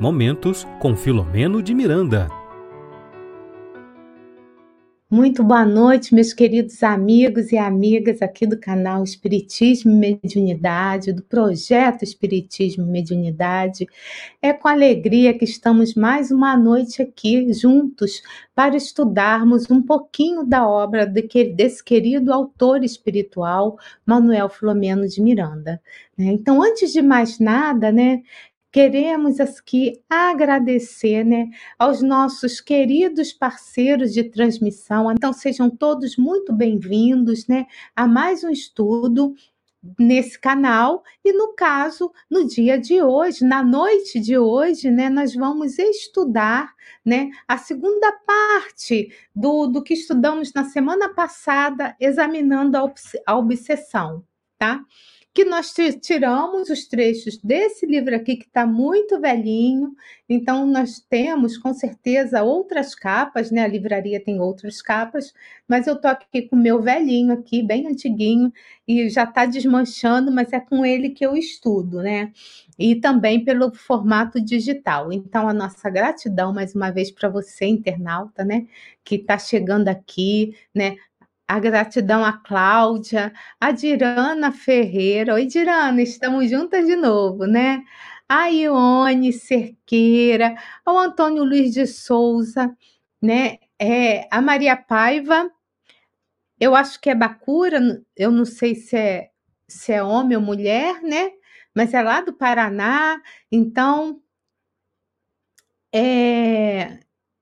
Momentos com Philomeno de Miranda. Muito boa noite, meus queridos amigos e amigas aqui do canal Espiritismo e Mediunidade, do projeto Espiritismo e Mediunidade. É com alegria que estamos mais uma noite aqui juntos para estudarmos um pouquinho da obra desse querido autor espiritual, Manoel Philomeno de Miranda. Então, antes de mais nada, queremos aqui agradecer aos nossos queridos parceiros de transmissão. Então, sejam todos muito bem-vindos a mais um estudo nesse canal. E, no caso, no dia de hoje, na noite de hoje, nós vamos estudar a segunda parte do que estudamos na semana passada, examinando a obsessão, tá? Que nós tiramos os trechos desse livro aqui, que está muito velhinho. Então, nós temos, com certeza, outras capas, A livraria tem outras capas, mas eu estou aqui com o meu velhinho aqui, bem antiguinho, e já está desmanchando, mas é com ele que eu estudo, E também pelo formato digital. Então, a nossa gratidão, mais uma vez, para você, internauta, que está chegando aqui, A gratidão à Cláudia, a Dirana Ferreira. Oi, Dirana, estamos juntas de novo, A Ione Cerqueira, ao Antônio Luiz de Souza, a Maria Paiva, eu acho que é Bacura, eu não sei se é homem ou mulher, Mas é lá do Paraná, então...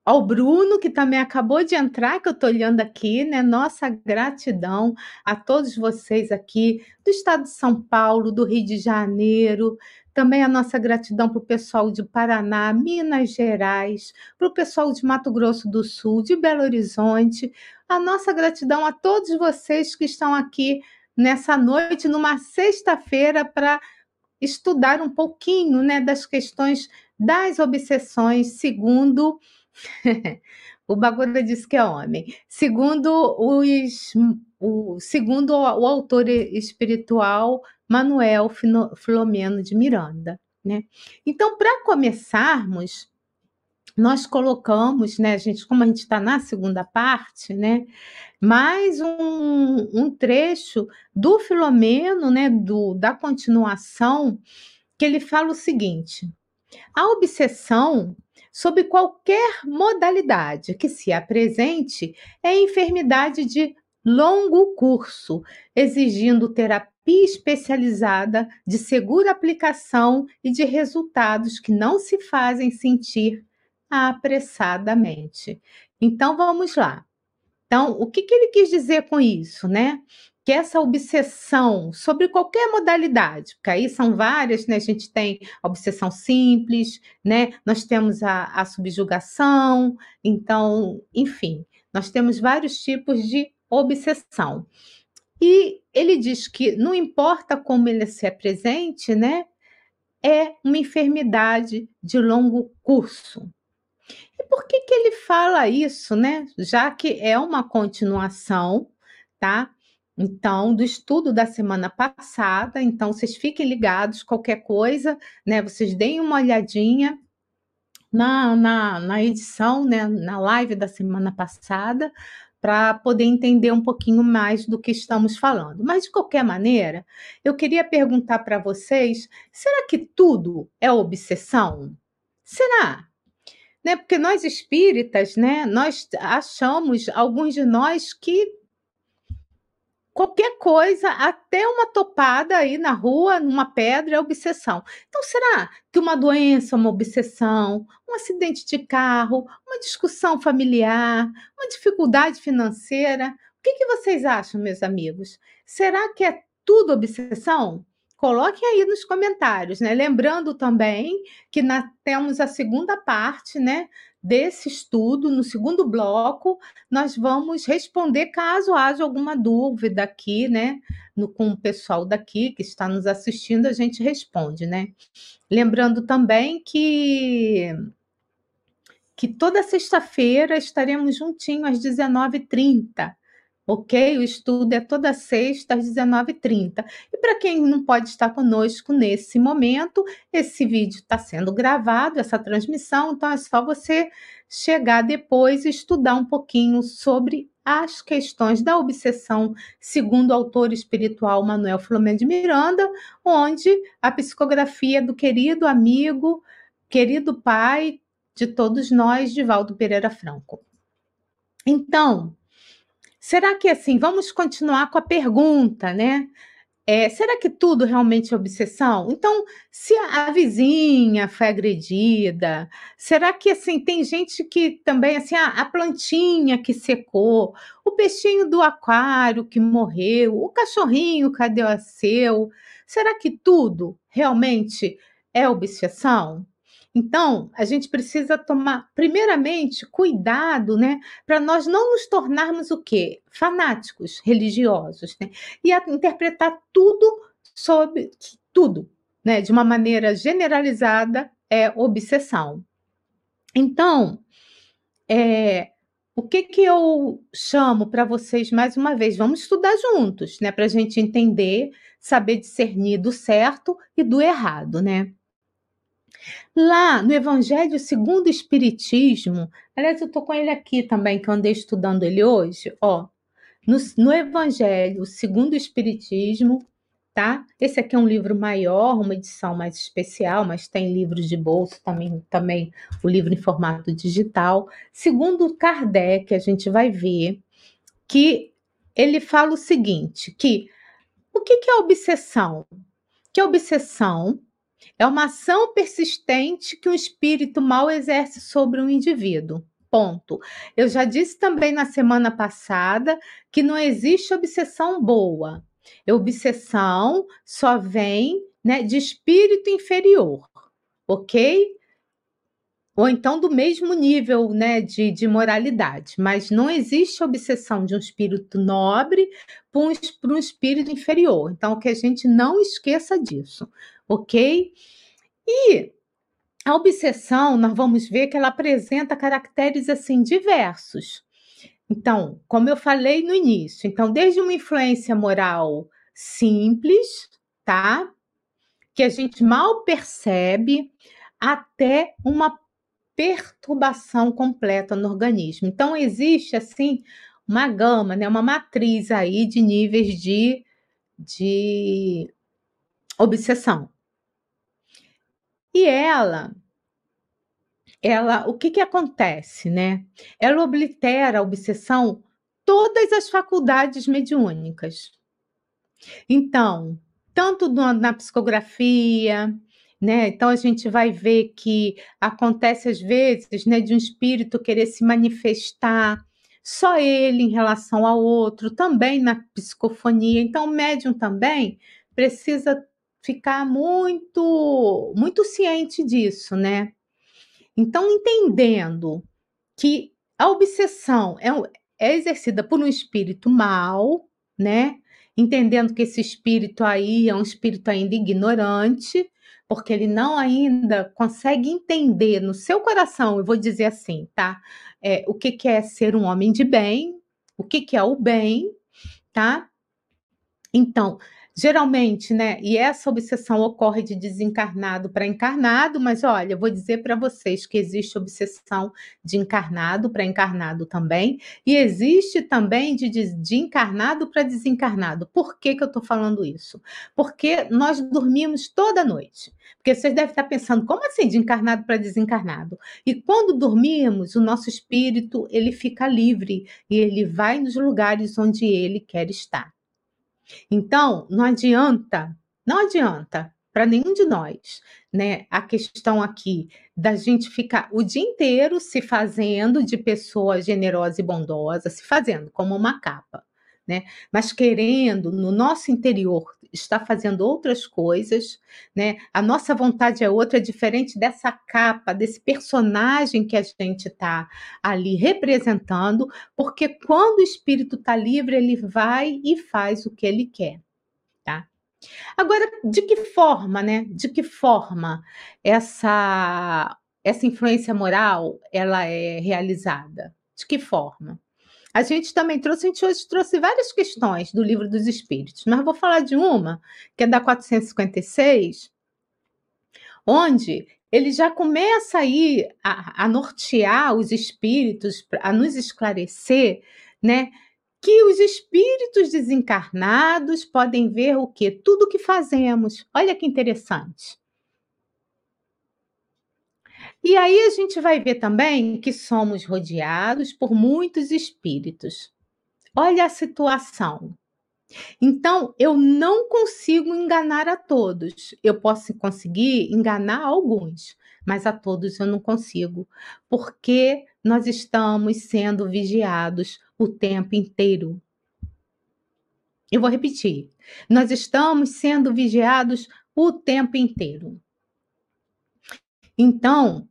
Ao Bruno, que também acabou de entrar, que eu estou olhando aqui, Nossa gratidão a todos vocês aqui do estado de São Paulo, do Rio de Janeiro. Também a nossa gratidão para o pessoal de Paraná, Minas Gerais, para o pessoal de Mato Grosso do Sul, de Belo Horizonte. A nossa gratidão a todos vocês que estão aqui nessa noite, numa sexta-feira, para estudar um pouquinho, das questões das obsessões, segundo... O Bagura disse que é homem. Segundo o autor espiritual Manoel Philomeno de Miranda. Então, para começarmos, nós colocamos, gente, como a gente está na segunda parte, mais um trecho do Philomeno, da continuação, que ele fala o seguinte: a obsessão, sob qualquer modalidade que se apresente, é enfermidade de longo curso, exigindo terapia especializada de segura aplicação e de resultados que não se fazem sentir apressadamente. Então, vamos lá. Então, o que ele quis dizer com isso, Que essa obsessão sobre qualquer modalidade, porque aí são várias, A gente tem a obsessão simples, Nós temos a subjugação, então, enfim, nós temos vários tipos de obsessão. E ele diz que não importa como ele se apresente, É uma enfermidade de longo curso. E por que ele fala isso, Já que é uma continuação, tá? Então, do estudo da semana passada, então vocês fiquem ligados, qualquer coisa, vocês deem uma olhadinha na edição, na live da semana passada, para poder entender um pouquinho mais do que estamos falando. Mas, de qualquer maneira, eu queria perguntar para vocês, será que tudo é obsessão? Será? Porque nós espíritas, nós achamos, alguns de nós, que qualquer coisa, até uma topada aí na rua, numa pedra, é obsessão. Então, será que uma doença é uma obsessão? Um acidente de carro? Uma discussão familiar? Uma dificuldade financeira? O que vocês acham, meus amigos? Será que é tudo obsessão? Coloquem aí nos comentários, Lembrando também que temos a segunda parte, desse estudo, no segundo bloco, nós vamos responder caso haja alguma dúvida aqui, com o pessoal daqui que está nos assistindo, a gente responde, Lembrando também que toda sexta-feira estaremos juntinho às 19h30, ok? O estudo é toda sexta às 19h30. E para quem não pode estar conosco nesse momento, esse vídeo está sendo gravado, essa transmissão, então é só você chegar depois e estudar um pouquinho sobre as questões da obsessão, segundo o autor espiritual Manoel Philomeno de Miranda, onde a psicografia do querido amigo, querido pai de todos nós, Divaldo Pereira Franco. Então, será que assim, vamos continuar com a pergunta, né? Será que tudo realmente é obsessão? Então, se a vizinha foi agredida, será que assim tem gente que também, assim, a plantinha que secou, o peixinho do aquário que morreu, o cachorrinho, cadê o seu? Será que tudo realmente é obsessão? Então, a gente precisa tomar, primeiramente, cuidado, né, para nós não nos tornarmos o quê? Fanáticos religiosos, né? E interpretar tudo sobre tudo, né, de uma maneira generalizada, é obsessão. Então, o que eu chamo para vocês mais uma vez? Vamos estudar juntos, né, para a gente entender, saber discernir do certo e do errado, né? Lá no Evangelho segundo o Espiritismo, aliás, eu estou com ele aqui também, que eu andei estudando ele hoje, ó, no Evangelho segundo o Espiritismo, tá? Esse aqui é um livro maior, uma edição mais especial, mas tem livros de bolso, também o livro em formato digital. Segundo Kardec, a gente vai ver que ele fala o seguinte, que o que é obsessão? Que obsessão é uma ação persistente que um espírito mal exerce sobre um indivíduo. Ponto. Eu já disse também na semana passada que não existe obsessão boa. A obsessão só vem, né, de espírito inferior, ok? Ou então do mesmo nível, né, de moralidade. Mas não existe obsessão de um espírito nobre para um espírito inferior. Então, que a gente não esqueça disso, ok? E a obsessão, nós vamos ver que ela apresenta caracteres assim diversos. Então, como eu falei no início, então, desde uma influência moral simples, tá? Que a gente mal percebe, até uma perturbação completa no organismo. Então, existe, assim, uma gama, né, uma matriz aí de níveis de obsessão. E ela o que acontece, né? Ela oblitera a obsessão todas as faculdades mediúnicas. Então, tanto na psicografia, né? Então, a gente vai ver que acontece às vezes, né, de um espírito querer se manifestar só ele em relação ao outro, também na psicofonia. Então, o médium também precisa ficar muito, muito ciente disso, né? Então, entendendo que a obsessão é exercida por um espírito mau, né? Entendendo que esse espírito aí é um espírito ainda ignorante, porque ele não ainda consegue entender no seu coração, eu vou dizer assim, tá? O que é ser um homem de bem, o que é o bem, tá? Então, geralmente, né, e essa obsessão ocorre de desencarnado para encarnado, mas olha, eu vou dizer para vocês que existe obsessão de encarnado para encarnado também, e existe também de encarnado para desencarnado. Por que eu estou falando isso? Porque nós dormimos toda noite. Porque vocês devem estar pensando, como assim de encarnado para desencarnado? E quando dormimos, o nosso espírito, ele fica livre e ele vai nos lugares onde ele quer estar. Então, não adianta para nenhum de nós, né, a questão aqui da gente ficar o dia inteiro se fazendo de pessoa generosa e bondosa, se fazendo como uma capa, né, mas querendo no nosso interior estar fazendo outras coisas, né, a nossa vontade é outra, é diferente dessa capa, desse personagem que a gente está ali representando, porque quando o espírito está livre, ele vai e faz o que ele quer, tá? Agora, de que forma, né, de que forma essa influência moral, ela é realizada? De que forma? A gente também trouxe, a gente hoje trouxe várias questões do Livro dos Espíritos, mas vou falar de uma, que é da 456, onde ele já começa aí a nortear os espíritos, a nos esclarecer, né, que os espíritos desencarnados podem ver o quê? Tudo o que fazemos. Olha que interessante. E aí a gente vai ver também que somos rodeados por muitos espíritos. Olha a situação. Então, eu não consigo enganar a todos. Eu posso conseguir enganar alguns, mas a todos eu não consigo, porque nós estamos sendo vigiados o tempo inteiro. Eu vou repetir. Nós estamos sendo vigiados o tempo inteiro. Então,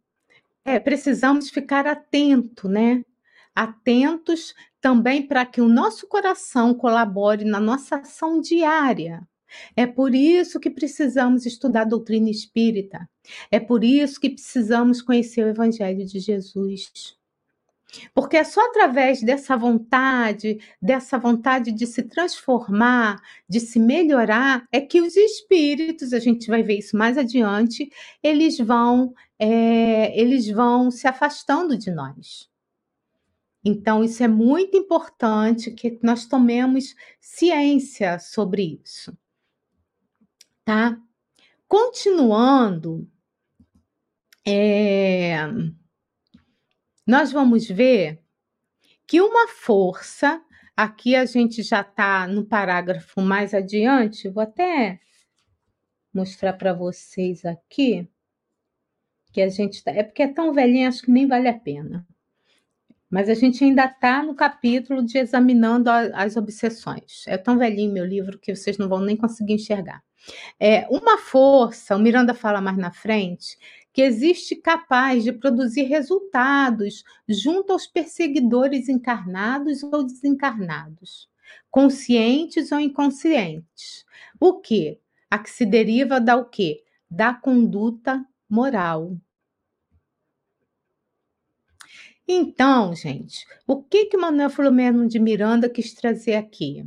precisamos ficar atentos, né? Atentos também para que o nosso coração colabore na nossa ação diária. É por isso que precisamos estudar a doutrina espírita. É por isso que precisamos conhecer o Evangelho de Jesus. Porque é só através dessa vontade de se transformar, de se melhorar, é que os espíritos, a gente vai ver isso mais adiante, eles vão se afastando de nós. Então, isso é muito importante que nós tomemos ciência sobre isso. Tá? Continuando, nós vamos ver que uma força, aqui a gente já está no parágrafo mais adiante, vou até mostrar para vocês aqui, que a gente tá, é porque é tão velhinha, acho que nem vale a pena. Mas a gente ainda está no capítulo de examinando as obsessões. É tão velhinho meu livro que vocês não vão nem conseguir enxergar. Uma força, o Miranda fala mais na frente, que existe capaz de produzir resultados junto aos perseguidores encarnados ou desencarnados, conscientes ou inconscientes. O quê? A que se deriva da o quê? Da conduta moral. Então, gente, o que o Manoel Philomeno de Miranda quis trazer aqui?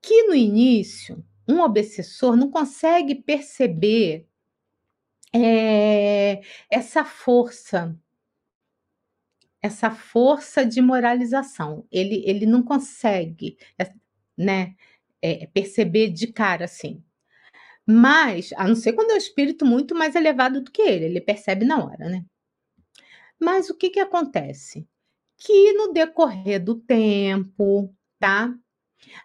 Que no início, um obsessor não consegue perceber essa força de moralização. Ele não consegue, né, perceber de cara assim. Mas, a não ser quando é um espírito muito mais elevado do que ele percebe na hora, né? Mas o que acontece? Que no decorrer do tempo, tá?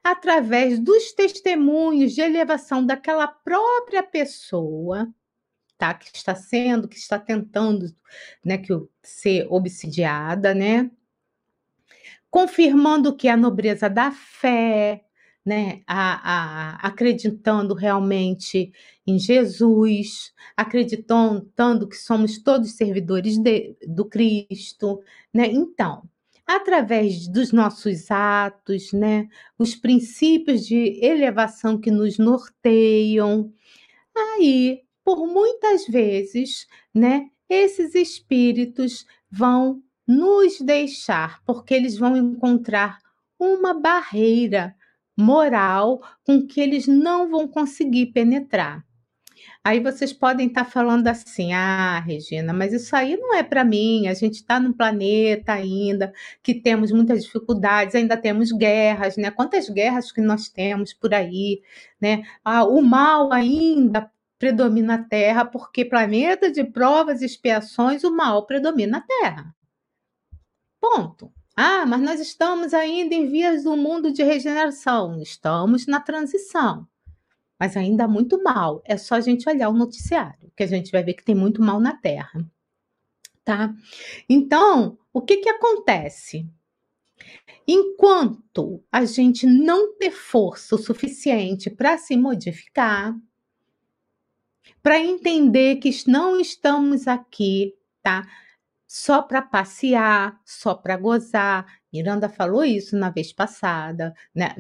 Através dos testemunhos de elevação daquela própria pessoa, tá? Que está tentando, né, ser obsidiada, né? Confirmando que a nobreza da fé, né? Acreditando realmente em Jesus, acreditando que somos todos servidores do Cristo, né? Então, através dos nossos atos, né? Os princípios de elevação que nos norteiam, aí, por muitas vezes, né? Esses espíritos vão nos deixar, porque eles vão encontrar uma barreira moral com que eles não vão conseguir penetrar. Aí vocês podem estar falando assim, Regina, mas isso aí não é para mim, a gente está num planeta ainda, que temos muitas dificuldades, ainda temos guerras, né? Quantas guerras que nós temos por aí, né? O mal ainda predomina a Terra, porque planeta de provas e expiações, o mal predomina a Terra. Ponto. Mas nós estamos ainda em vias do mundo de regeneração, estamos na transição, mas ainda há muito mal. É só a gente olhar o noticiário, que a gente vai ver que tem muito mal na Terra, tá? Então, o que acontece? Enquanto a gente não ter força o suficiente para se modificar, para entender que não estamos aqui, tá? Só para passear, só para gozar. Miranda falou isso na vez passada, né?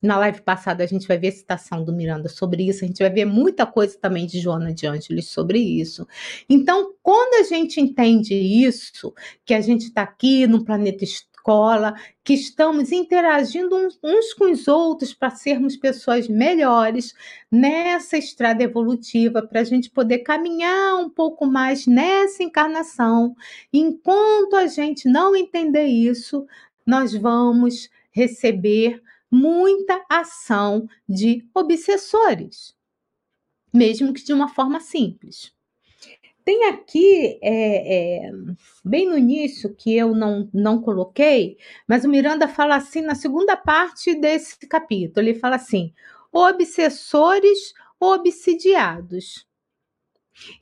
Na live passada a gente vai ver a citação do Miranda sobre isso, a gente vai ver muita coisa também de Joana de Ângelis sobre isso. Então, quando a gente entende isso, que a gente está aqui no planeta escola, que estamos interagindo uns com os outros para sermos pessoas melhores nessa estrada evolutiva, para a gente poder caminhar um pouco mais nessa encarnação, enquanto a gente não entender isso, nós vamos receber muita ação de obsessores, mesmo que de uma forma simples. Tem aqui, bem no início, que eu não coloquei, mas o Miranda fala assim, na segunda parte desse capítulo, ele fala assim, obsessores obsidiados.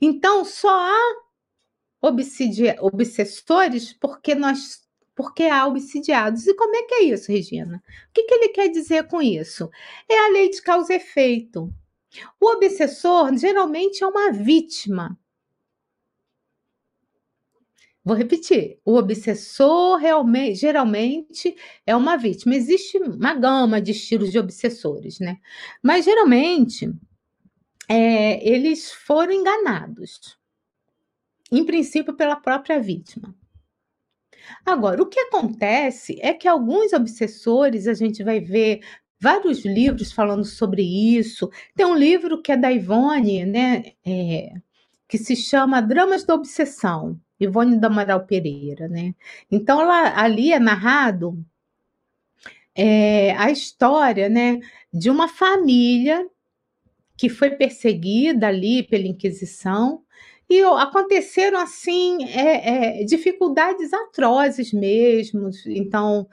Então, só há obsessores porque porque há obsidiados. E como é que é isso, Regina? O que ele quer dizer com isso? É a lei de causa e efeito. O obsessor, geralmente, é uma vítima. Vou repetir. O obsessor, geralmente, é uma vítima. Existe uma gama de estilos de obsessores, né? Mas, geralmente, eles foram enganados. Em princípio, pela própria vítima. Agora, o que acontece é que alguns obsessores, a gente vai ver vários livros falando sobre isso. Tem um livro que é da Ivone, né, que se chama Dramas da Obsessão, Ivone do Amaral Pereira, né? Então, ali é narrado a história, né, de uma família que foi perseguida ali pela Inquisição. E aconteceram, assim, dificuldades atrozes mesmo. Então,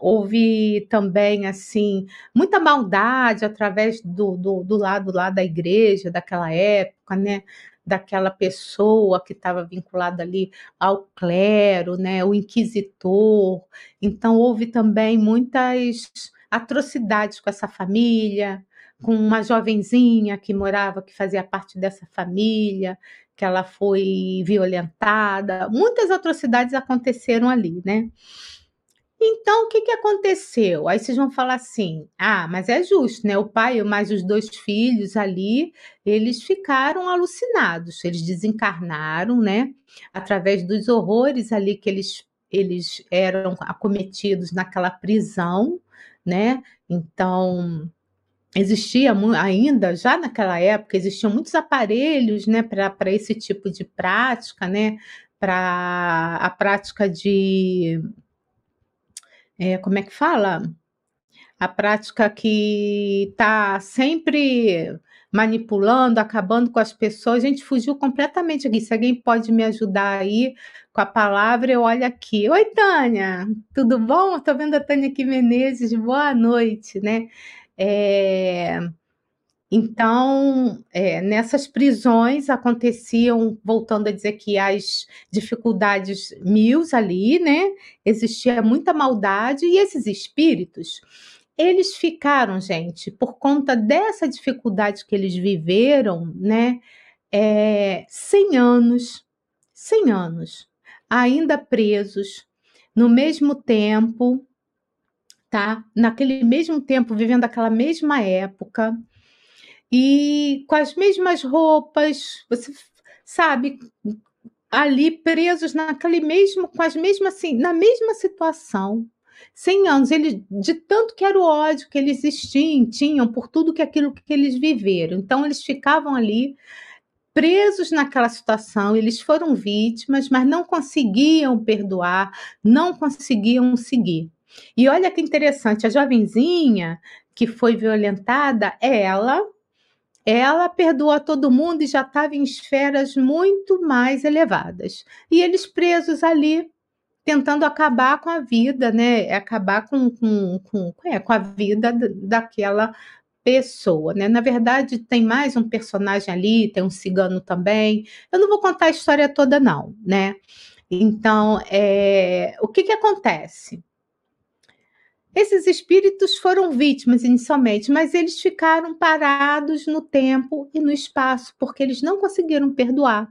houve também, assim, muita maldade através do lado lá da igreja, daquela época, né? Daquela pessoa que estava vinculada ali ao clero, né? O inquisitor. Então, houve também muitas atrocidades com essa família, com uma jovenzinha que morava, que fazia parte dessa família, que ela foi violentada. Muitas atrocidades aconteceram ali, né? Então, o que aconteceu? Aí vocês vão falar assim, ah, mas é justo, né? O pai mais os dois filhos ali, eles ficaram alucinados, eles desencarnaram, né? Através dos horrores ali que eles eram acometidos naquela prisão, né? Então, existia ainda, já naquela época, existiam muitos aparelhos, né, para esse tipo de prática, né, para a prática de... como é que fala? A prática que está sempre manipulando, acabando com as pessoas. A gente fugiu completamente aqui. Se alguém pode me ajudar aí com a palavra, eu olho aqui. Oi, Tânia! Tudo bom? Estou vendo a Tânia aqui, Menezes. Boa noite, né? Então, nessas prisões aconteciam, voltando a dizer que as dificuldades mil ali, né? Existia muita maldade e esses espíritos, eles ficaram, gente, por conta dessa dificuldade que eles viveram, né? 100 anos, ainda presos, no mesmo tempo... Tá? Naquele mesmo tempo, vivendo aquela mesma época, e com as mesmas roupas, você sabe, ali presos naquele mesmo, com as mesmas, assim, na mesma situação, 100 anos, ele, de tanto que era o ódio que eles tinham por tudo que aquilo que eles viveram, então eles ficavam ali, presos naquela situação, eles foram vítimas, mas não conseguiam perdoar, não conseguiam seguir. E olha que interessante, a jovenzinha que foi violentada, ela perdoou a todo mundo e já estava em esferas muito mais elevadas. E eles presos ali, tentando acabar com a vida, né? Acabar com a vida daquela pessoa, né? Na verdade, tem mais um personagem ali, tem um cigano também. Eu não vou contar a história toda, não, né? Então, o que acontece? Esses espíritos foram vítimas inicialmente, mas eles ficaram parados no tempo e no espaço, porque eles não conseguiram perdoar.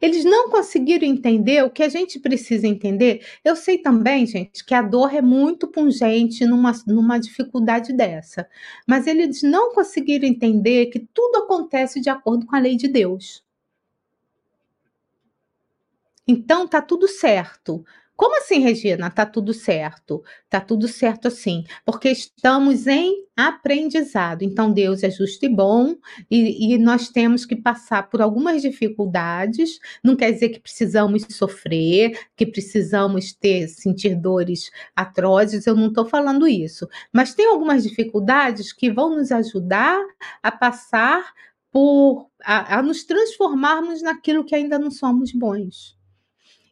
Eles não conseguiram entender o que a gente precisa entender. Eu sei também, gente, que a dor é muito pungente numa dificuldade dessa. Mas eles não conseguiram entender que tudo acontece de acordo com a lei de Deus. Então, tá tudo certo. Como assim, Regina? Tá tudo certo. Tá tudo certo assim. Porque estamos em aprendizado. Então, Deus é justo e bom. E nós temos que passar por algumas dificuldades. Não quer dizer que precisamos sofrer, que precisamos sentir dores atrozes. Eu não estou falando isso. Mas tem algumas dificuldades que vão nos ajudar a passar por... a nos transformarmos naquilo que ainda não somos bons.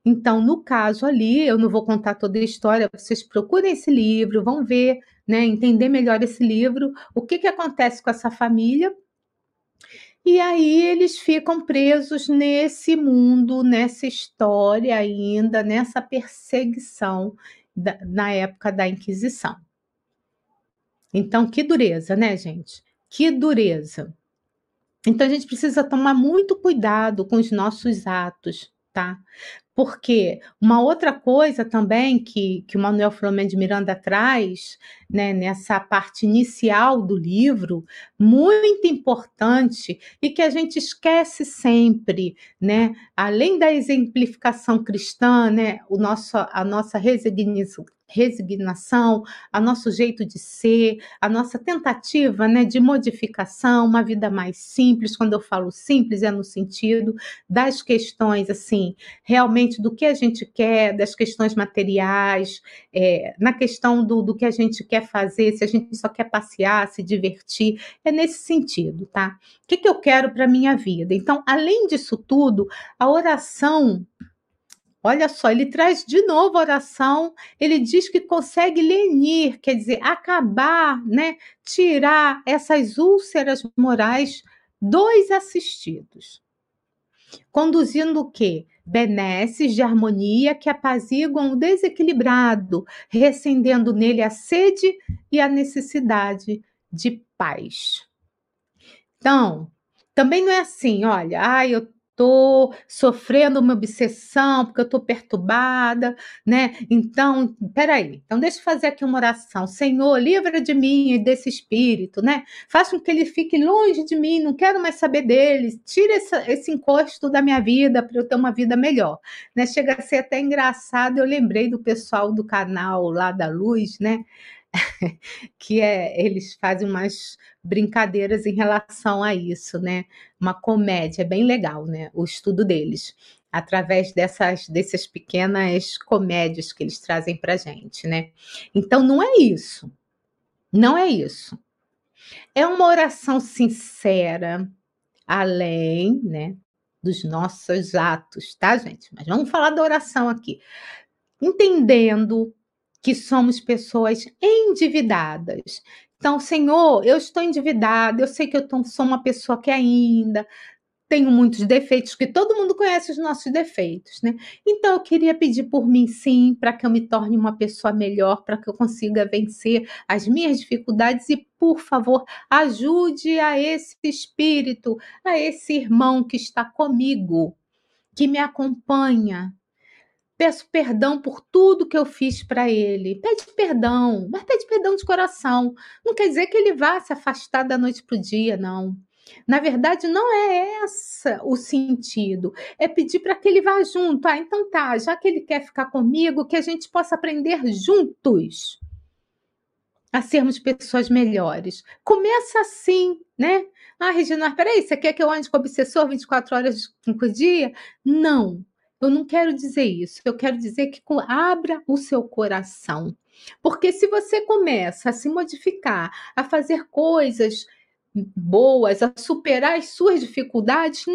Então, no caso ali, eu não vou contar toda a história, vocês procurem esse livro, vão ver, né, entender melhor esse livro, o que acontece com essa família. E aí eles ficam presos nesse mundo, nessa história ainda, nessa perseguição na época da Inquisição. Então, que dureza, né, gente? Que dureza. Então, a gente precisa tomar muito cuidado com os nossos atos, tá? Porque uma outra coisa também que o Manoel Philomeno de Miranda traz, né, nessa parte inicial do livro, muito importante e que a gente esquece sempre, né, além da exemplificação cristã, né, a nossa resignação, a nosso jeito de ser, a nossa tentativa, né, de modificação, uma vida mais simples. Quando eu falo simples, é no sentido das questões, assim, realmente do que a gente quer, das questões materiais, na questão do que a gente quer fazer, se a gente só quer passear, se divertir, é nesse sentido, tá? O que eu quero para a minha vida? Então, além disso tudo, a oração... Olha só, ele traz de novo a oração, ele diz que consegue lenir, quer dizer, acabar, né, tirar essas úlceras morais dos assistidos. Conduzindo o quê? Benesses de harmonia que apaziguam o desequilibrado, recendendo nele a sede e a necessidade de paz. Então, também não é assim, olha, eu estou sofrendo uma obsessão, porque eu estou perturbada, né? Então, peraí, então deixa eu fazer aqui uma oração. Senhor, livra de mim e desse espírito, né? Faça com que ele fique longe de mim, não quero mais saber dele, tira esse encosto da minha vida para eu ter uma vida melhor, né? Chega a ser até engraçado, eu lembrei do pessoal do canal lá da Luz, né? Que eles fazem umas brincadeiras em relação a isso, né? Uma comédia, é bem legal, né? O estudo deles, através dessas pequenas comédias que eles trazem pra gente, né? Então, não é isso. Não é isso. É uma oração sincera, além, né, dos nossos atos, tá, gente? Mas vamos falar da oração aqui. Entendendo que somos pessoas endividadas. Então, Senhor, eu estou endividada, eu sei que eu sou uma pessoa que ainda tenho muitos defeitos, que todo mundo conhece os nossos defeitos, né? Então, eu queria pedir por mim, sim, para que eu me torne uma pessoa melhor, para que eu consiga vencer as minhas dificuldades e, por favor, ajude a esse espírito, a esse irmão que está comigo, que me acompanha. Peço perdão por tudo que eu fiz para ele. Pede perdão, mas pede perdão de coração. Não quer dizer que ele vá se afastar da noite para o dia, não. Na verdade, não é esse o sentido. É pedir para que ele vá junto. Então tá, já que ele quer ficar comigo, que a gente possa aprender juntos a sermos pessoas melhores. Começa assim, né? Regina, mas peraí, você quer que eu ande com o obsessor 24 horas por dia? Não. Eu não quero dizer isso, eu quero dizer que abra o seu coração. Porque se você começa a se modificar, a fazer coisas boas, a superar as suas dificuldades,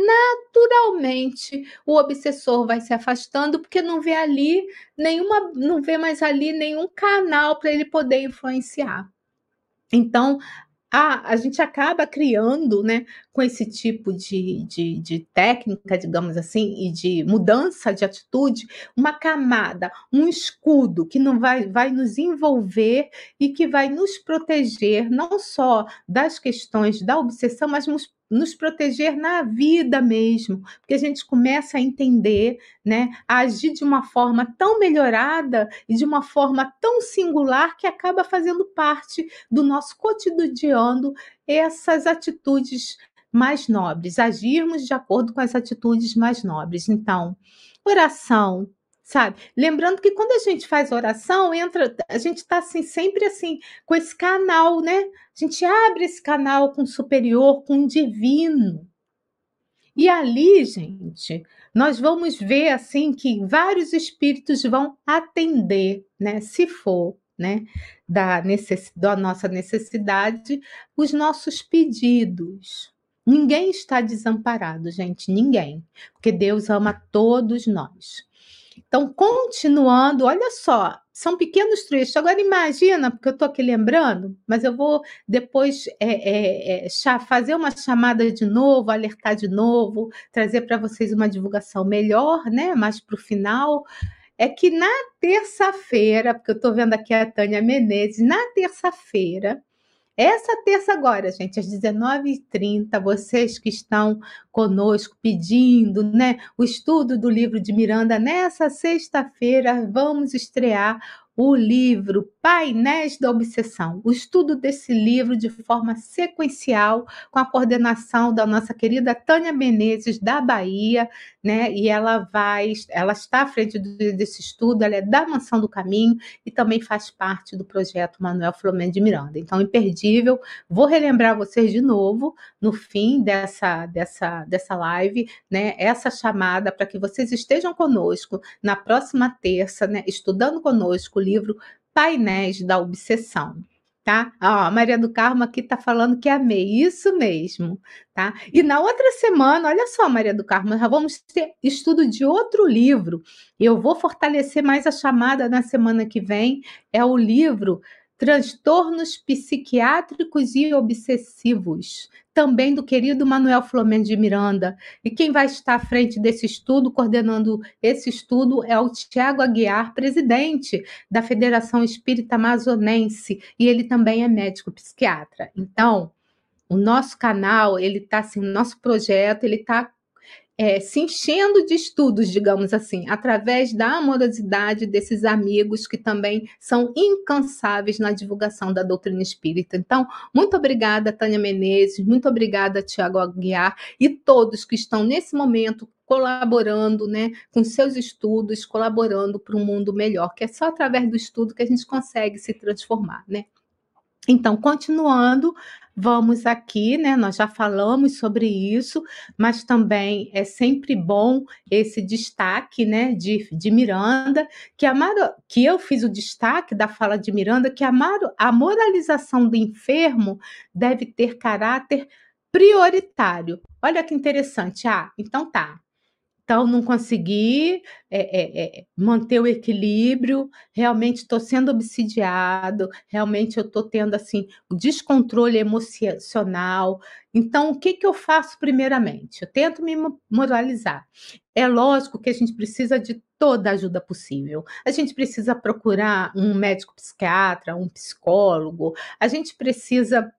naturalmente o obsessor vai se afastando, porque não vê mais ali nenhum canal para ele poder influenciar. Então, a gente acaba criando, né, com esse tipo de técnica, digamos assim, e de mudança de atitude, uma camada, um escudo que não vai nos envolver e que vai nos proteger não só das questões da obsessão, mas nos nos proteger na vida mesmo, porque a gente começa a entender, né, a agir de uma forma tão melhorada e de uma forma tão singular que acaba fazendo parte do nosso cotidiano essas atitudes mais nobres, agirmos de acordo com as atitudes mais nobres. Então, oração, sabe? Lembrando que quando a gente faz oração, entra, a gente está assim, sempre assim, com esse canal, né? A gente abre esse canal com o superior, com o divino. E ali, gente, nós vamos ver assim que vários espíritos vão atender, né? Se for, né? Da nossa necessidade, os nossos pedidos. Ninguém está desamparado, gente, ninguém. Porque Deus ama todos nós. Então, continuando, olha só, são pequenos trechos. Agora imagina, porque eu estou aqui lembrando, mas eu vou depois fazer uma chamada de novo, alertar de novo, trazer para vocês uma divulgação melhor, né? Mais para o final. É que na terça-feira, porque eu estou vendo aqui a Tânia Menezes, na terça-feira, essa terça agora, gente, às 19h30, vocês que estão conosco pedindo, né, o estudo do livro de Miranda, nessa sexta-feira vamos estrear o livro Painéis da Obsessão, o estudo desse livro de forma sequencial, com a coordenação da nossa querida Tânia Menezes, da Bahia, né? E ela está à frente desse estudo, ela é da Mansão do Caminho e também faz parte do projeto Manoel Philomeno de Miranda. Então, imperdível, vou relembrar vocês de novo, no fim dessa live, né? Essa chamada para que vocês estejam conosco na próxima terça, né? Estudando conosco livro Painéis da Obsessão, tá? Ó, a Maria do Carmo aqui tá falando que amei, isso mesmo, tá? E na outra semana, olha só, Maria do Carmo, já vamos ter estudo de outro livro. Eu vou fortalecer mais a chamada na semana que vem, é o livro Transtornos Psiquiátricos e Obsessivos, também do querido Manoel Philomeno de Miranda. E quem vai estar à frente desse estudo, coordenando esse estudo, é o Tiago Aguiar, presidente da Federação Espírita Amazonense, e ele também é médico psiquiatra. Então, o nosso canal, ele está assim, o nosso projeto, ele está se enchendo de estudos, digamos assim, através da amorosidade desses amigos que também são incansáveis na divulgação da doutrina espírita. Então, muito obrigada, Tânia Menezes, muito obrigada, Tiago Aguiar, e todos que estão nesse momento colaborando, né, com seus estudos, colaborando para um mundo melhor, que é só através do estudo que a gente consegue se transformar, né? Então, continuando, vamos aqui, né? Nós já falamos sobre isso, mas também é sempre bom esse destaque, né, de Miranda, que eu fiz o destaque da fala de Miranda, que a moralização do enfermo deve ter caráter prioritário. Olha que interessante. Ah, então tá. Então, não consegui manter o equilíbrio, realmente estou sendo obsidiado, realmente eu estou tendo assim, descontrole emocional. Então, o que, que eu faço primeiramente? Eu tento me moralizar. É lógico que a gente precisa de toda a ajuda possível. A gente precisa procurar um médico psiquiatra, um psicólogo, a gente precisa...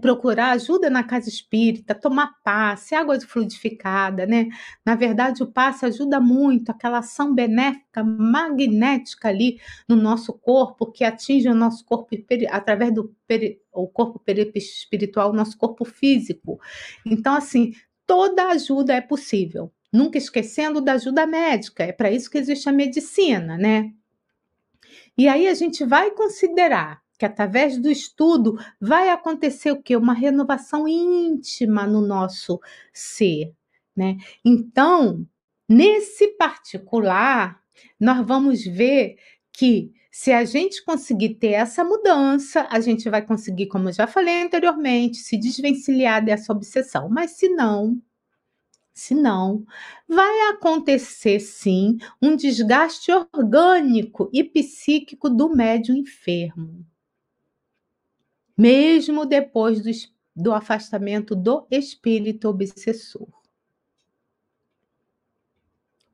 procurar ajuda na casa espírita, tomar passe, água fluidificada, né? Na verdade, o passe ajuda muito, aquela ação benéfica, magnética ali no nosso corpo, que atinge o nosso corpo através do corpo perispiritual, o nosso corpo físico. Então, assim, toda ajuda é possível. Nunca esquecendo da ajuda médica, é para isso que existe a medicina, né? E aí a gente vai considerar que através do estudo vai acontecer o quê? Uma renovação íntima no nosso ser, né? Então, nesse particular, nós vamos ver que se a gente conseguir ter essa mudança, a gente vai conseguir, como eu já falei anteriormente, se desvencilhar dessa obsessão. Mas se não, vai acontecer sim um desgaste orgânico e psíquico do médium enfermo, mesmo depois do afastamento do espírito obsessor.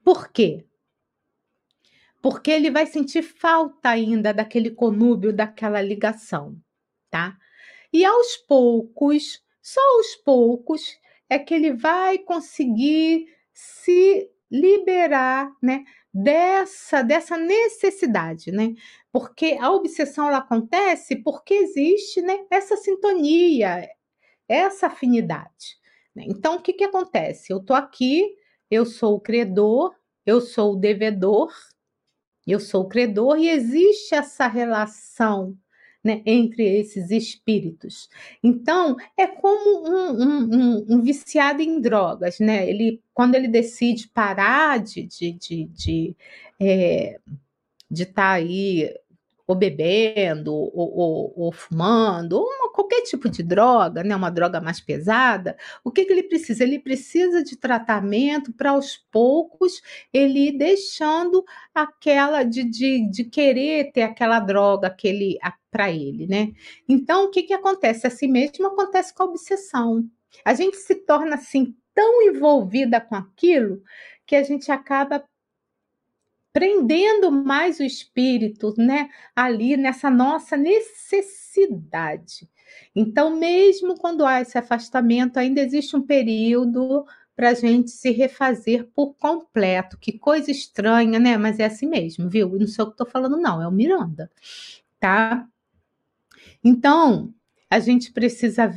Por quê? Porque ele vai sentir falta ainda daquele conúbio, daquela ligação, tá? E aos poucos Só aos poucos é que ele vai conseguir se liberar, né, dessa necessidade, né? Porque a obsessão ela acontece porque existe, né, essa sintonia, essa afinidade. Né? Então, o que que acontece? Eu estou aqui, eu sou o credor, eu sou o devedor, eu sou o credor e existe essa relação, né, entre esses espíritos. Então, é como um viciado em drogas, né? Ele, quando ele decide parar de estar aí ou bebendo ou fumando, ou qualquer tipo de droga, né, uma droga mais pesada, o que que ele precisa? Ele precisa de tratamento para aos poucos ele ir deixando aquela de querer ter aquela droga, aquele para ele, né? Então, o que que acontece? Assim mesmo acontece com a obsessão. A gente se torna assim tão envolvida com aquilo que a gente acaba prendendo mais o espírito, né, ali nessa nossa necessidade. Então, mesmo quando há esse afastamento, ainda existe um período para a gente se refazer por completo. Que coisa estranha, né? Mas é assim mesmo, viu? Não sei o que estou falando, não. É o Miranda, tá? Então, a gente precisa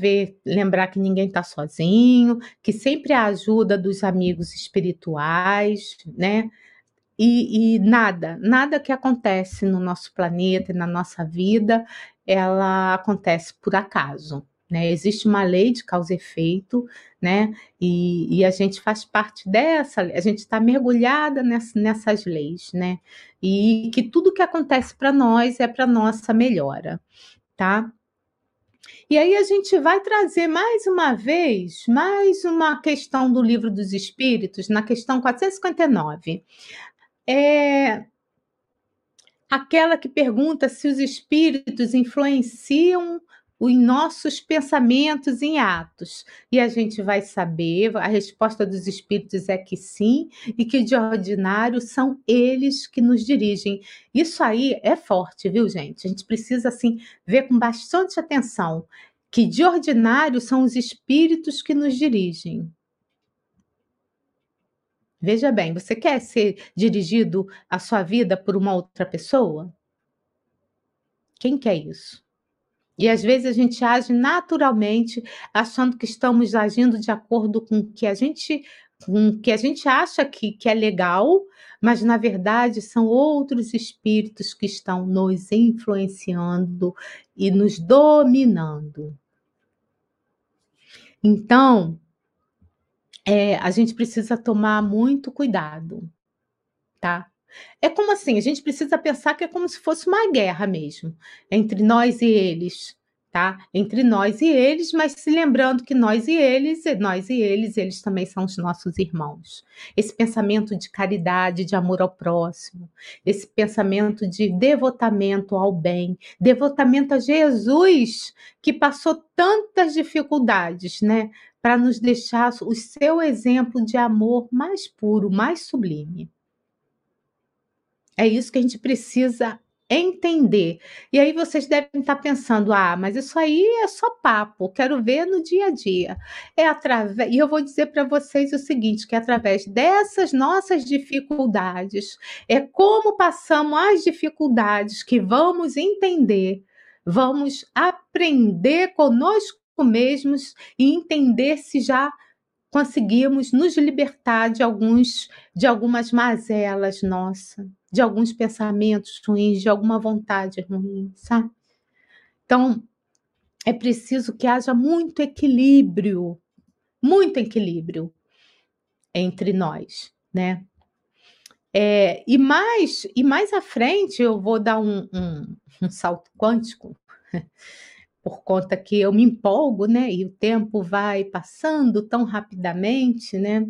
lembrar que ninguém está sozinho, que sempre há ajuda dos amigos espirituais, né? E nada que acontece no nosso planeta e na nossa vida, ela acontece por acaso, né? Existe uma lei de causa e efeito, né? E a gente faz parte dessa, a gente está mergulhada nessas leis, né? E que tudo que acontece para nós é para nossa melhora, tá? E aí a gente vai trazer mais uma vez, mais uma questão do Livro dos Espíritos, na questão 459. É aquela que pergunta se os espíritos influenciam os nossos pensamentos em atos. E a gente vai saber, a resposta dos espíritos é que sim, e que de ordinário são eles que nos dirigem. Isso aí é forte, viu, gente? A gente precisa, assim, ver com bastante atenção que de ordinário são os espíritos que nos dirigem. Veja bem, você quer ser dirigido a sua vida por uma outra pessoa? Quem quer isso? E às vezes a gente age naturalmente, achando que estamos agindo de acordo com o que a gente acha que é legal, mas na verdade são outros espíritos que estão nos influenciando e nos dominando. Então, a gente precisa tomar muito cuidado, tá? É como assim, a gente precisa pensar que é como se fosse uma guerra mesmo, entre nós e eles, tá? Entre nós e eles, mas se lembrando que nós e eles também são os nossos irmãos. Esse pensamento de caridade, de amor ao próximo, esse pensamento de devotamento ao bem, devotamento a Jesus, que passou tantas dificuldades, né? Para nos deixar o seu exemplo de amor mais puro, mais sublime. É isso que a gente precisa entender. E aí vocês devem estar pensando, mas isso aí é só papo, quero ver no dia a dia. E eu vou dizer para vocês o seguinte, que através dessas nossas dificuldades, é como passamos as dificuldades que vamos entender, vamos aprender conosco mesmos e entender se já conseguimos nos libertar de algumas mazelas nossas, de alguns pensamentos ruins, de alguma vontade ruim, sabe? Então, é preciso que haja muito equilíbrio entre nós, né? E mais à frente, eu vou dar um salto quântico, por conta que eu me empolgo, né? E o tempo vai passando tão rapidamente, né?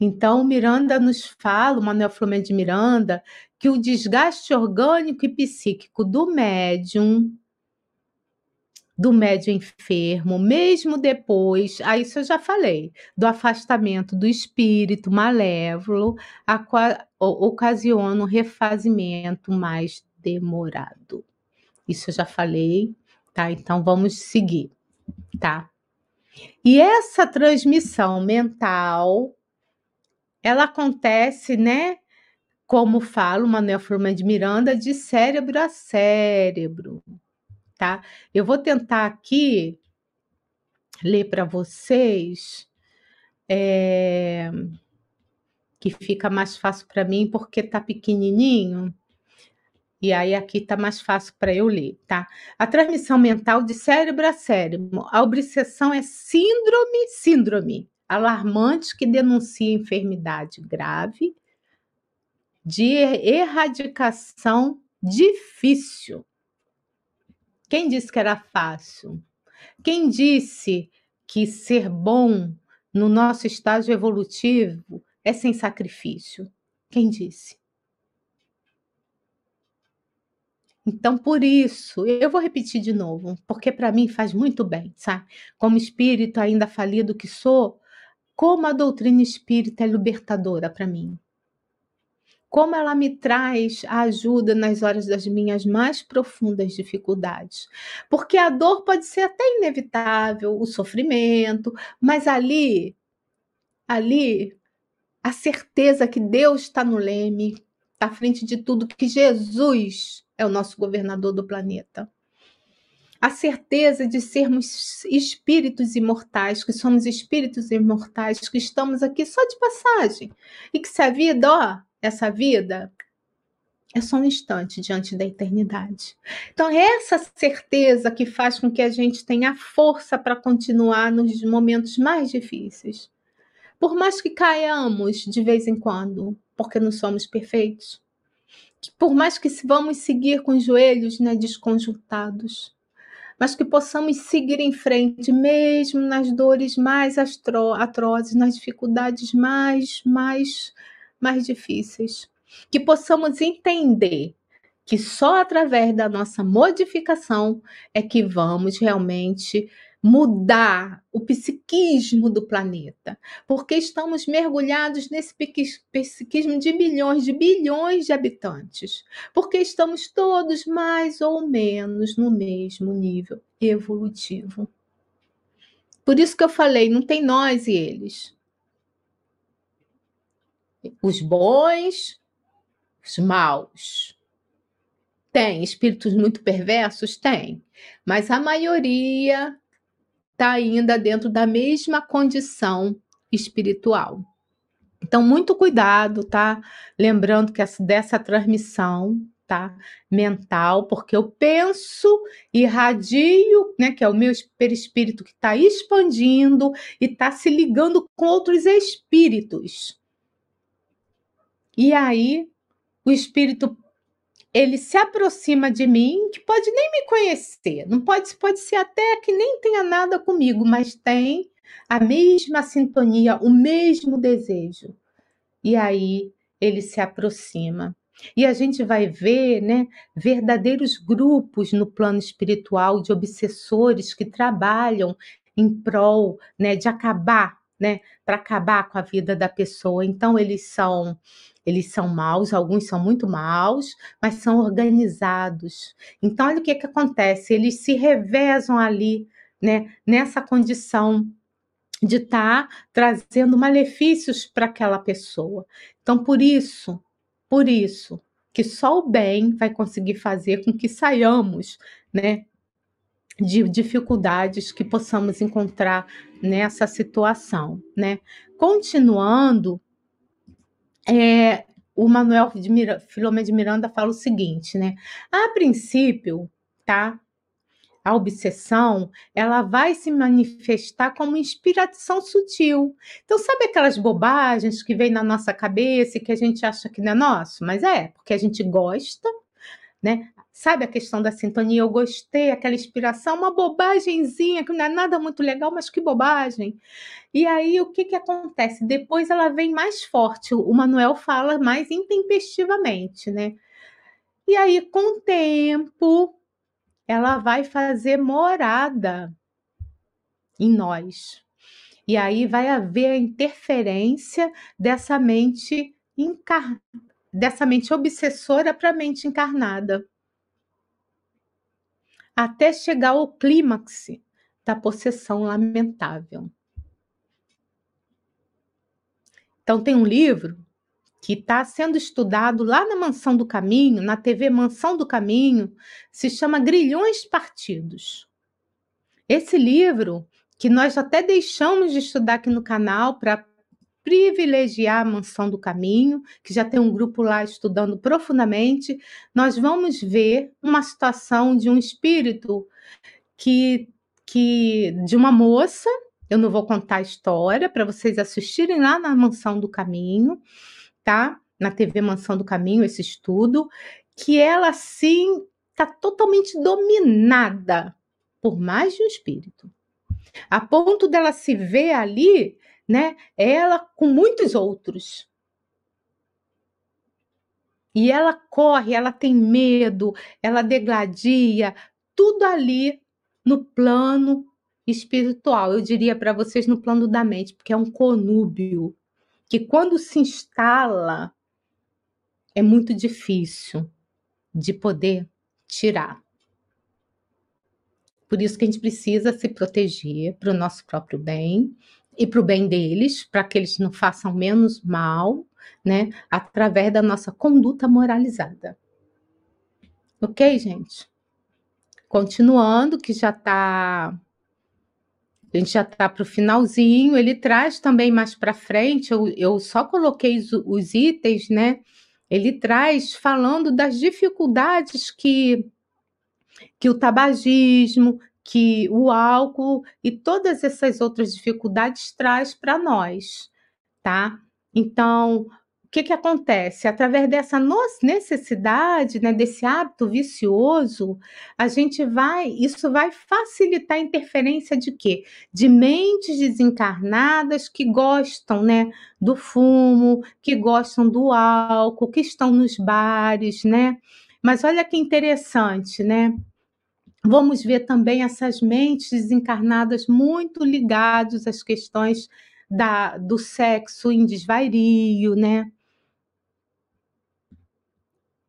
Então, Miranda nos fala, o Manoel Philomeno de Miranda, que o desgaste orgânico e psíquico do médium enfermo, mesmo depois, isso eu já falei, do afastamento do espírito malévolo, ocasiona um refazimento mais demorado. Isso eu já falei, tá? Então, vamos seguir. tá? E essa transmissão mental, ela acontece, né? Como fala o Manoel Philomeno de Miranda, de cérebro a cérebro, tá? Eu vou tentar aqui ler para vocês, que fica mais fácil para mim, porque está pequenininho, e aí aqui está mais fácil para eu ler, tá? A transmissão mental de cérebro a cérebro. A obsessão é síndrome alarmante que denuncia enfermidade grave de erradicação difícil. Quem disse que era fácil? Quem disse que ser bom no nosso estágio evolutivo é sem sacrifício? Quem disse? Então, por isso, eu vou repetir de novo, porque para mim faz muito bem, sabe? Como espírito ainda falido que sou, como a doutrina espírita é libertadora para mim. Como ela me traz a ajuda nas horas das minhas mais profundas dificuldades. Porque a dor pode ser até inevitável, o sofrimento, mas ali, a certeza que Deus está no leme, está à frente de tudo, que Jesus é o nosso governador do planeta. A certeza de sermos espíritos imortais, que somos espíritos imortais, que estamos aqui só de passagem, e que se a vida, essa vida é só um instante diante da eternidade. Então, é essa certeza que faz com que a gente tenha força para continuar nos momentos mais difíceis. Por mais que caiamos de vez em quando, porque não somos perfeitos. Por mais que vamos seguir com os joelhos, né, desconjuntados, mas que possamos seguir em frente, mesmo nas dores mais atrozes, nas dificuldades mais difíceis, que possamos entender que só através da nossa modificação é que vamos realmente mudar o psiquismo do planeta, porque estamos mergulhados nesse psiquismo de milhões, de bilhões de habitantes, porque estamos todos mais ou menos no mesmo nível evolutivo. Por isso que eu falei, não tem nós e eles. Os bons, os maus. Tem espíritos muito perversos? Tem. Mas a maioria está ainda dentro da mesma condição espiritual. Então, muito cuidado, tá? Lembrando que dessa transmissão, tá? Mental, porque eu penso, irradio, né? Que é o meu perispírito que está expandindo e está se ligando com outros espíritos. E aí, o espírito, ele se aproxima de mim, que pode nem me conhecer, não pode ser até que nem tenha nada comigo, mas tem a mesma sintonia, o mesmo desejo. E aí, ele se aproxima. E a gente vai ver, né, verdadeiros grupos no plano espiritual de obsessores que trabalham em prol, né, de acabar, né, para acabar com a vida da pessoa. Então, eles são maus, alguns são muito maus, mas são organizados. Então, olha o que acontece, eles se revezam ali, né, nessa condição de estar trazendo malefícios para aquela pessoa. Então, por isso, que só o bem vai conseguir fazer com que saiamos, né, de dificuldades que possamos encontrar nessa situação, né? Continuando, o Manoel Philomeno de Miranda fala o seguinte, né? A princípio, tá? A obsessão, ela vai se manifestar como inspiração sutil. Então, sabe aquelas bobagens que vem na nossa cabeça e que a gente acha que não é nosso? Mas porque a gente gosta, né? Sabe a questão da sintonia? Eu gostei, aquela inspiração, uma bobagenzinha, que não é nada muito legal, mas que bobagem. E aí, o que acontece? Depois ela vem mais forte, o Manoel fala mais intempestivamente, né? E aí, com o tempo, ela vai fazer morada em nós. E aí vai haver a interferência dessa mente encarnada, dessa mente obsessora para a mente encarnada, até chegar ao clímax da possessão lamentável. Então, tem um livro que está sendo estudado lá na Mansão do Caminho, na TV Mansão do Caminho, se chama Grilhões Partidos. Esse livro, que nós até deixamos de estudar aqui no canal para privilegiar a Mansão do Caminho, que já tem um grupo lá estudando profundamente, nós vamos ver uma situação de um espírito de uma moça, eu não vou contar a história, para vocês assistirem lá na Mansão do Caminho, tá? Na TV Mansão do Caminho, esse estudo, que ela, sim, está totalmente dominada por mais de um espírito. A ponto dela se ver ali, né? Ela com muitos outros. E ela corre, ela tem medo, ela degladia, tudo ali no plano espiritual. Eu diria para vocês no plano da mente, porque é um conúbio que quando se instala é muito difícil de poder tirar. Por isso que a gente precisa se proteger para o nosso próprio bem e para o bem deles, para que eles não façam menos mal, né? Através da nossa conduta moralizada. Ok, gente? Continuando, que já está... A gente já está para o finalzinho. Ele traz também mais para frente, eu só coloquei os itens, né? Ele traz falando das dificuldades que o tabagismo, que o álcool e todas essas outras dificuldades traz para nós, tá? Então, o que que acontece? Através dessa necessidade, né, desse hábito vicioso, a gente isso vai facilitar a interferência de quê? De mentes desencarnadas que gostam, né, do fumo, que gostam do álcool, que estão nos bares, né? Mas olha que interessante, né? Vamos ver também essas mentes desencarnadas muito ligadas às questões do sexo em desvario, né?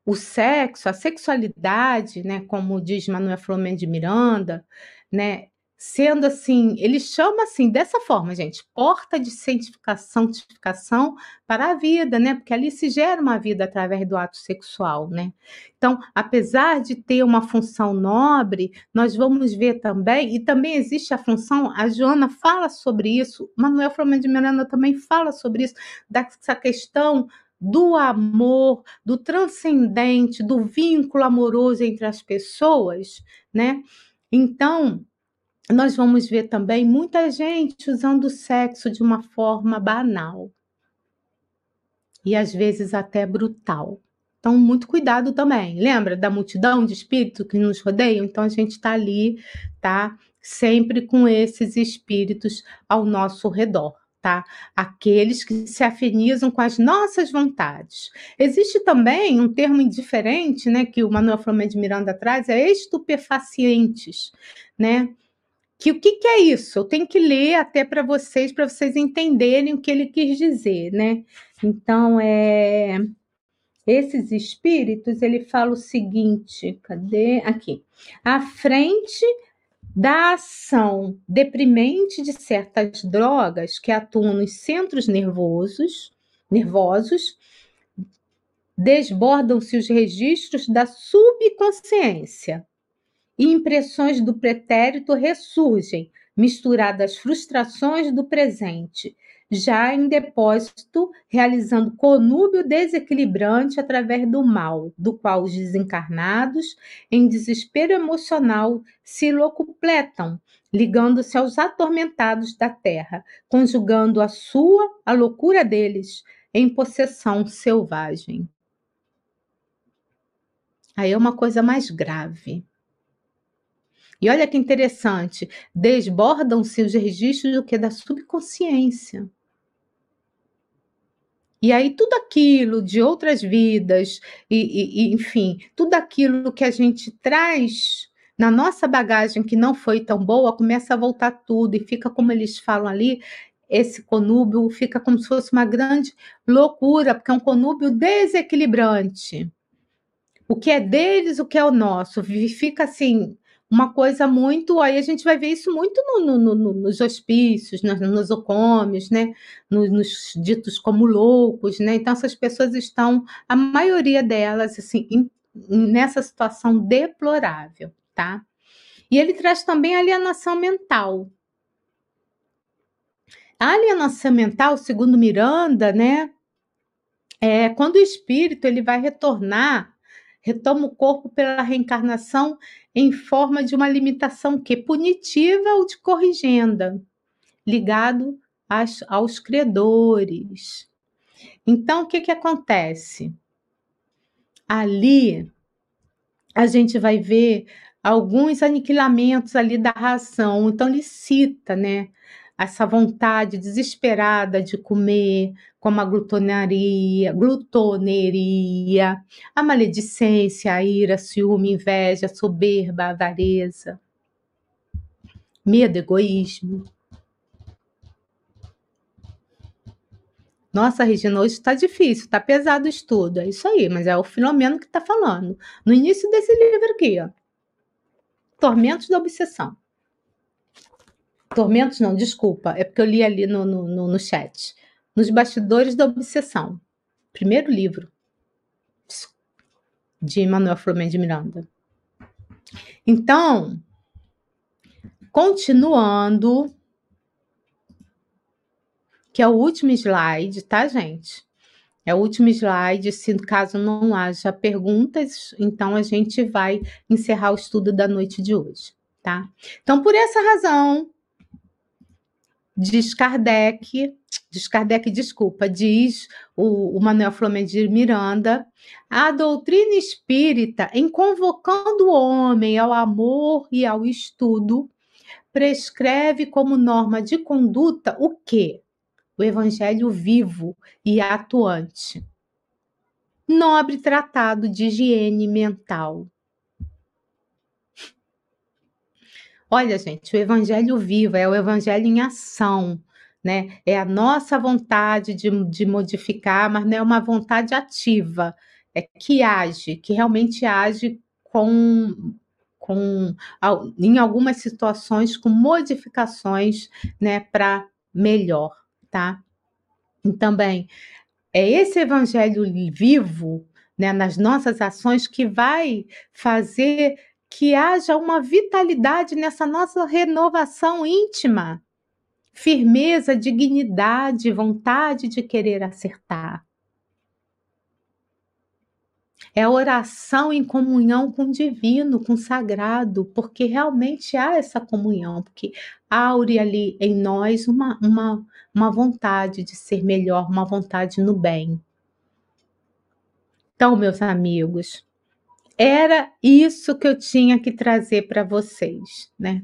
O sexo, a sexualidade, né? Como diz Manoel Philomeno de Miranda, né? Sendo assim, ele chama assim, dessa forma, gente, porta de santificação para a vida, né? Porque ali se gera uma vida através do ato sexual, né? Então, apesar de ter uma função nobre, nós vamos ver também, e também existe a função, a Joana fala sobre isso, Manoel Philomeno de Miranda também fala sobre isso, dessa questão do amor, do transcendente, do vínculo amoroso entre as pessoas, né? Então, nós vamos ver também muita gente usando o sexo de uma forma banal e às vezes até brutal. Então, muito cuidado também. Lembra da multidão de espíritos que nos rodeiam? Então, a gente está ali, tá? Sempre com esses espíritos ao nosso redor, tá? Aqueles que se afinizam com as nossas vontades. Existe também um termo indiferente, né? Que o Manoel Philomeno de Miranda traz, é estupefacientes, né? Que o que é isso? Eu tenho que ler até para vocês entenderem o que ele quis dizer, né? Então, esses espíritos, ele fala o seguinte, cadê? Aqui. À frente da ação deprimente de certas drogas que atuam nos centros nervosos, desbordam-se os registros da subconsciência. E impressões do pretérito ressurgem, misturadas às frustrações do presente, já em depósito, realizando conúbio desequilibrante através do mal, do qual os desencarnados, em desespero emocional, se locupletam, ligando-se aos atormentados da terra, conjugando a loucura deles, em possessão selvagem. Aí é uma coisa mais grave. E olha que interessante, desbordam-se os registros da subconsciência. E aí tudo aquilo de outras vidas, enfim, tudo aquilo que a gente traz na nossa bagagem que não foi tão boa, começa a voltar tudo e fica, como eles falam ali, esse conúbio fica como se fosse uma grande loucura, porque é um conúbio desequilibrante. O que é deles, o que é o nosso, fica assim... uma coisa muito... Aí a gente vai ver isso muito nos hospícios, nos ocômios, né? Nos ditos como loucos, né? Então, essas pessoas estão, a maioria delas, assim, nessa situação deplorável, tá? E ele traz também a alienação mental. A alienação mental, segundo Miranda, né? É quando o espírito ele vai retoma o corpo pela reencarnação em forma de uma limitação que punitiva ou de corrigenda, ligado aos credores. Então, o que acontece? Ali, a gente vai ver alguns aniquilamentos ali da razão. Então, ele cita, né? Essa vontade desesperada de comer, como a glutoneria, a maledicência, a ira, ciúme, inveja, soberba, avareza, medo, egoísmo. Nossa, Regina, hoje está difícil, está pesado o estudo, é isso aí, mas é o Philomeno que está falando. No início desse livro aqui, ó, Tormentos da Obsessão. Tormentos não, desculpa, é porque eu li ali no chat. Nos Bastidores da Obsessão. Primeiro livro de Manoel Philomeno de Miranda. Então, continuando, que é o último slide, tá, gente? É o último slide, se caso não haja perguntas, então a gente vai encerrar o estudo da noite de hoje, tá? Então, por essa razão... diz o Manoel Philomeno de Miranda, a doutrina espírita, em convocando o homem ao amor e ao estudo, prescreve como norma de conduta o quê? O evangelho vivo e atuante. Nobre tratado de higiene mental. Olha, gente, o evangelho vivo é o evangelho em ação, né? É a nossa vontade de modificar, mas não é uma vontade ativa, é que age, que realmente age em algumas situações, com modificações, né, para melhor, tá? E também é esse evangelho vivo, né, nas nossas ações que vai fazer... que haja uma vitalidade nessa nossa renovação íntima, firmeza, dignidade, vontade de querer acertar. É oração em comunhão com o divino, com o sagrado, porque realmente há essa comunhão, porque aure ali em nós uma vontade de ser melhor, uma vontade no bem. Então, meus amigos, era isso que eu tinha que trazer para vocês, né?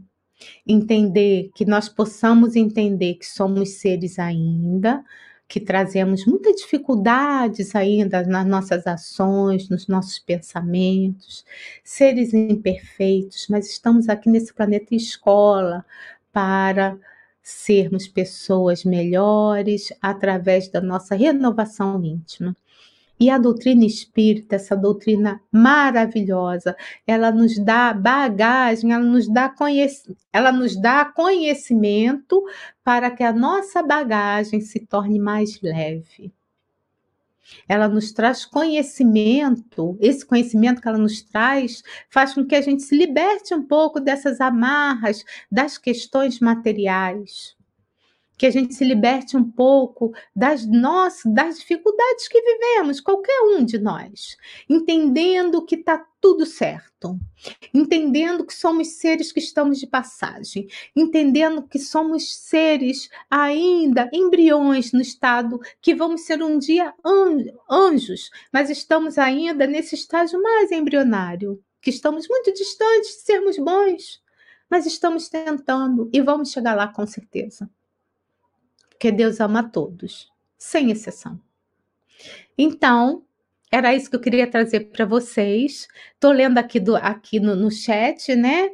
Entender, que nós possamos entender que somos seres ainda, que trazemos muitas dificuldades ainda nas nossas ações, nos nossos pensamentos, seres imperfeitos, mas estamos aqui nesse planeta escola para sermos pessoas melhores através da nossa renovação íntima. E a doutrina espírita, essa doutrina maravilhosa, ela nos dá bagagem, ela nos dá conhecimento para que a nossa bagagem se torne mais leve. Ela nos traz conhecimento, esse conhecimento que ela nos traz faz com que a gente se liberte um pouco dessas amarras, das questões materiais. Que a gente se liberte um pouco das dificuldades que vivemos, qualquer um de nós. Entendendo que está tudo certo. Entendendo que somos seres que estamos de passagem. Entendendo que somos seres ainda embriões no estado, que vamos ser um dia anjos, mas estamos ainda nesse estágio mais embrionário, que estamos muito distantes de sermos bons, mas estamos tentando e vamos chegar lá com certeza. Porque Deus ama todos, sem exceção. Então, era isso que eu queria trazer para vocês. Estou lendo aqui, no chat, né?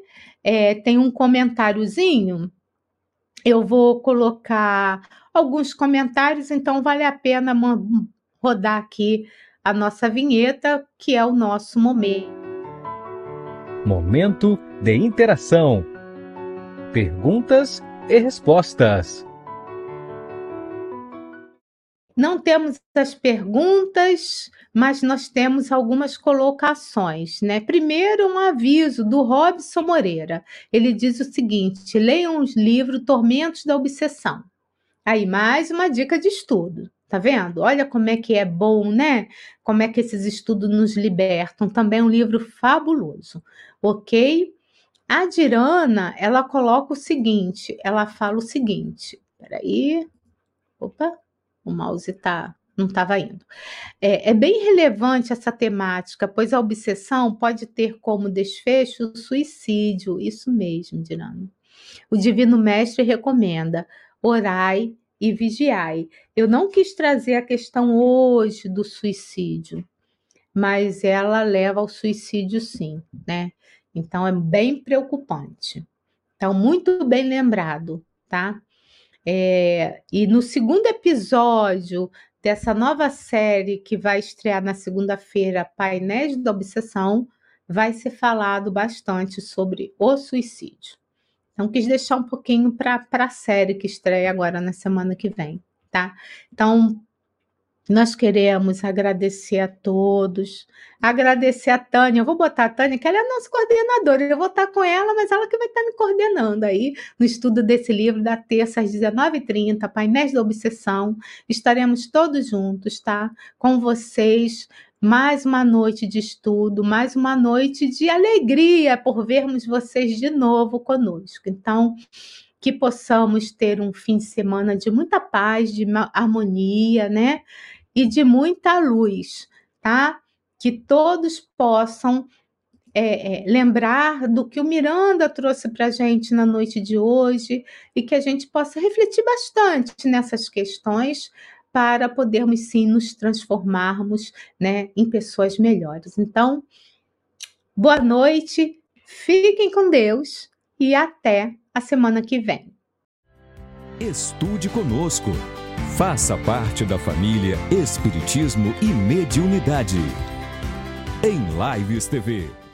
Tem um comentáriozinho. Eu vou colocar alguns comentários, então vale a pena rodar aqui a nossa vinheta, que é o nosso momento. Momento de interação. Perguntas e respostas. Não temos as perguntas, mas nós temos algumas colocações, né? Primeiro, um aviso do Robson Moreira. Ele diz o seguinte: leiam os livros Tormentos da Obsessão. Aí, mais uma dica de estudo. Tá vendo? Olha como é que é bom, né? Como é que esses estudos nos libertam. Também um livro fabuloso, ok? A Dirana, ela coloca o seguinte, ela fala o seguinte, peraí, opa, o mouse não estava indo. É bem relevante essa temática, pois a obsessão pode ter como desfecho o suicídio. Isso mesmo, Dirana. O Divino Mestre recomenda, orai e vigiai. Eu não quis trazer a questão hoje do suicídio, mas ela leva ao suicídio sim, né? Então é bem preocupante. Então, muito bem lembrado, tá? E no segundo episódio dessa nova série que vai estrear na segunda-feira, Painéis da Obsessão, vai ser falado bastante sobre o suicídio. Então, quis deixar um pouquinho para a série que estreia agora na semana que vem, tá? Então, nós queremos agradecer a todos, agradecer a Tânia. Eu vou botar a Tânia, que ela é a nossa coordenadora. Eu vou estar com ela, mas ela que vai estar me coordenando aí no estudo desse livro, da terça às 19h30, Painéis da Obsessão. Estaremos todos juntos, tá? Com vocês. Mais uma noite de estudo, mais uma noite de alegria por vermos vocês de novo conosco. Então, que possamos ter um fim de semana de muita paz, de harmonia, né? E de muita luz, tá? Que todos possam lembrar do que o Miranda trouxe para a gente na noite de hoje e que a gente possa refletir bastante nessas questões, para podermos, sim, nos transformarmos, né, em pessoas melhores. Então, boa noite, fiquem com Deus e até a semana que vem. Estude conosco. Faça parte da família Espiritismo e Mediunidade. Em Lives TV.